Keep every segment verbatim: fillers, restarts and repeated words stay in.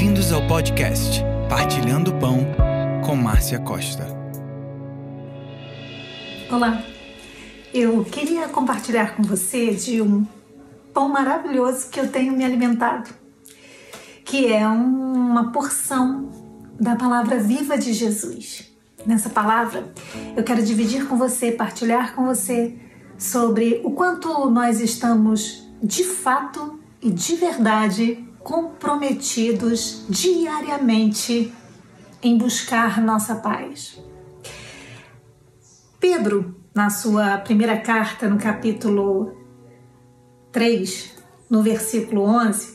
Bem-vindos ao podcast Partilhando o Pão com Márcia Costa. Olá, eu queria compartilhar com você de um pão maravilhoso que eu tenho me alimentado, que é uma porção da palavra viva de Jesus. Nessa palavra, eu quero dividir com você, partilhar com você sobre o quanto nós estamos de fato e de verdade comprometidos diariamente em buscar nossa paz. Pedro, na sua primeira carta, no capítulo três, no versículo onze,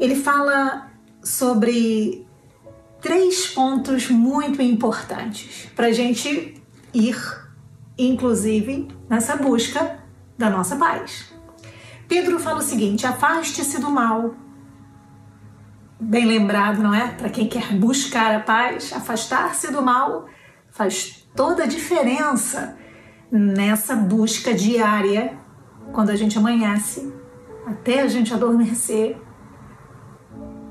ele fala sobre três pontos muito importantes para a gente ir, inclusive, nessa busca da nossa paz. Pedro fala o seguinte: afaste-se do mal. Bem lembrado, não é? Para quem quer buscar a paz, afastar-se do mal faz toda a diferença nessa busca diária, quando a gente amanhece, até a gente adormecer.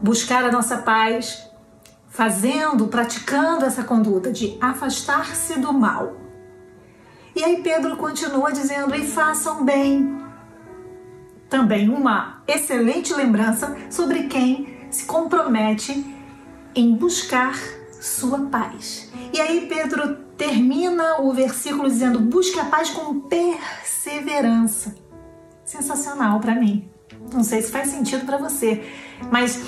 Buscar a nossa paz fazendo, praticando essa conduta de afastar-se do mal. E aí Pedro continua dizendo: e façam bem. Também uma excelente lembrança sobre quem se compromete em buscar sua paz. E aí Pedro termina o versículo dizendo: busque a paz com perseverança. Sensacional para mim. Não sei se faz sentido para você, mas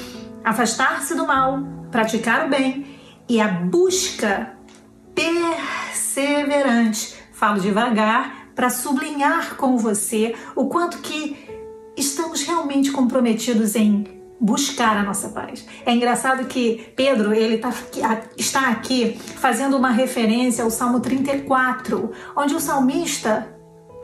afastar-se do mal, praticar o bem e a busca perseverante. Falo devagar para sublinhar com você o quanto que estamos realmente comprometidos em buscar a nossa paz. É engraçado que Pedro ele tá, está aqui fazendo uma referência ao Salmo trinta e quatro, onde o salmista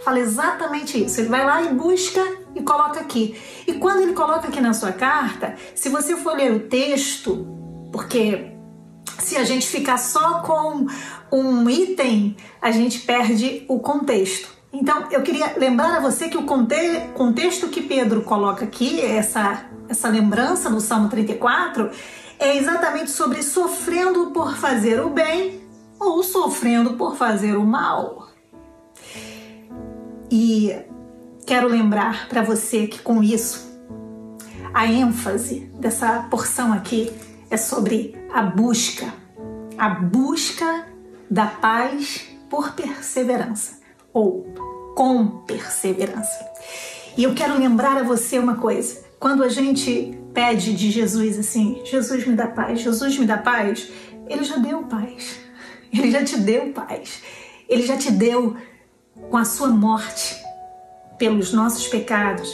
fala exatamente isso. Ele vai lá e busca e coloca aqui. E quando ele coloca aqui na sua carta, se você for ler o texto, porque se a gente ficar só com um item, a gente perde o contexto. Então, eu queria lembrar a você que o contexto que Pedro coloca aqui, essa, essa lembrança no Salmo trinta e quatro, é exatamente sobre sofrendo por fazer o bem ou sofrendo por fazer o mal. E quero lembrar para você que com isso, a ênfase dessa porção aqui é sobre a busca, a busca da paz por perseverança, ou com perseverança. E eu quero lembrar a você uma coisa: quando a gente pede de Jesus assim, Jesus me dá paz, Jesus me dá paz, Ele já deu paz, Ele já te deu paz, Ele já te deu com a sua morte pelos nossos pecados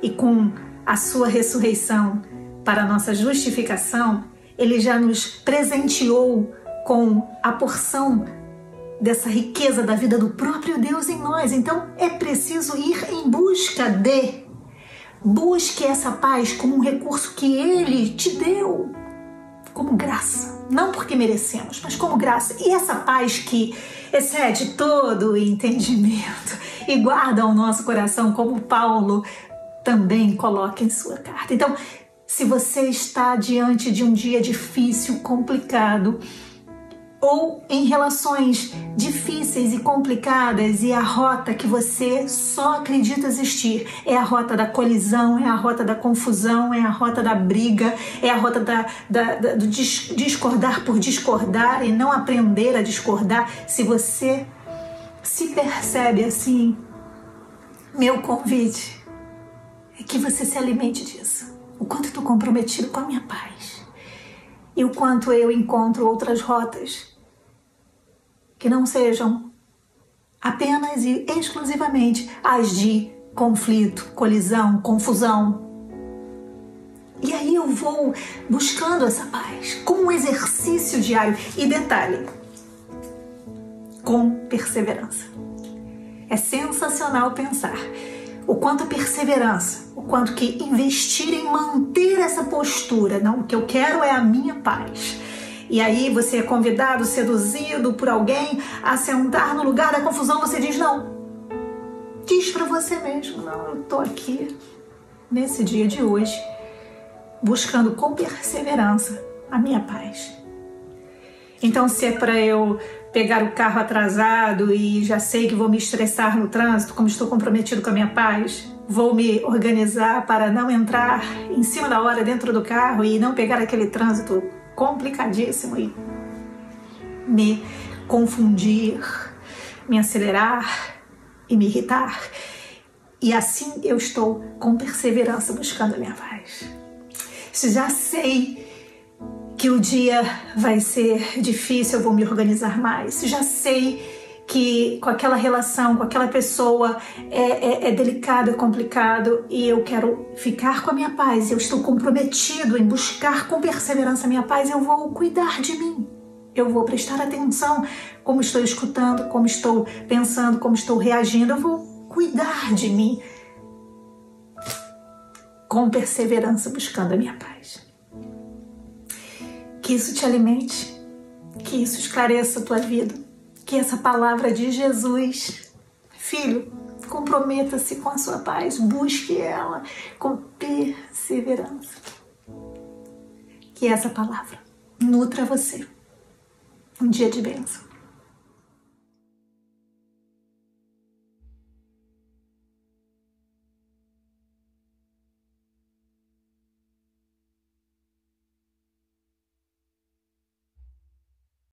e com a sua ressurreição para a nossa justificação. Ele já nos presenteou com a porção dessa riqueza da vida do próprio Deus em nós. Então é preciso ir em busca de, busque essa paz como um recurso que Ele te deu, como graça, não porque merecemos, mas como graça. E essa paz que excede todo o entendimento e guarda o nosso coração, como Paulo também coloca em sua carta. Então, se você está diante de um dia difícil, complicado, ou em relações difíceis e complicadas, e a rota que você só acredita existir é a rota da colisão, é a rota da confusão, é a rota da briga, é a rota da, da, da, do discordar por discordar e não aprender a discordar. Se você se percebe assim, meu convite é que você se alimente disso. O quanto eu estou comprometido com a minha paz e o quanto eu encontro outras rotas que não sejam apenas e exclusivamente as de conflito, colisão, confusão. E aí eu vou buscando essa paz como um exercício diário. E detalhe, com perseverança. É sensacional pensar o quanto a perseverança, o quanto que investir em manter essa postura, não, o que eu quero é a minha paz. E aí você é convidado, seduzido por alguém a sentar no lugar da confusão, você diz não. Diz para você mesmo: não, eu tô aqui nesse dia de hoje buscando com perseverança a minha paz. Então, se é para eu pegar o carro atrasado e já sei que vou me estressar no trânsito, como estou comprometido com a minha paz, vou me organizar para não entrar em cima da hora dentro do carro e não pegar aquele trânsito complicadíssimo e me confundir, me acelerar e me irritar. E assim eu estou com perseverança buscando a minha paz. Já sei que o dia vai ser difícil, eu vou me organizar mais. Já sei que com aquela relação, com aquela pessoa é, é, é delicado, é complicado e eu quero ficar com a minha paz. Eu estou comprometido em buscar com perseverança a minha paz. Eu vou cuidar de mim. Eu vou prestar atenção como estou escutando, como estou pensando, como estou reagindo. Eu vou cuidar de mim com perseverança buscando a minha paz. Que isso te alimente, que isso esclareça a tua vida, que essa palavra de Jesus, filho, comprometa-se com a sua paz, busque ela com perseverança. Que essa palavra nutra você. Um dia de bênção.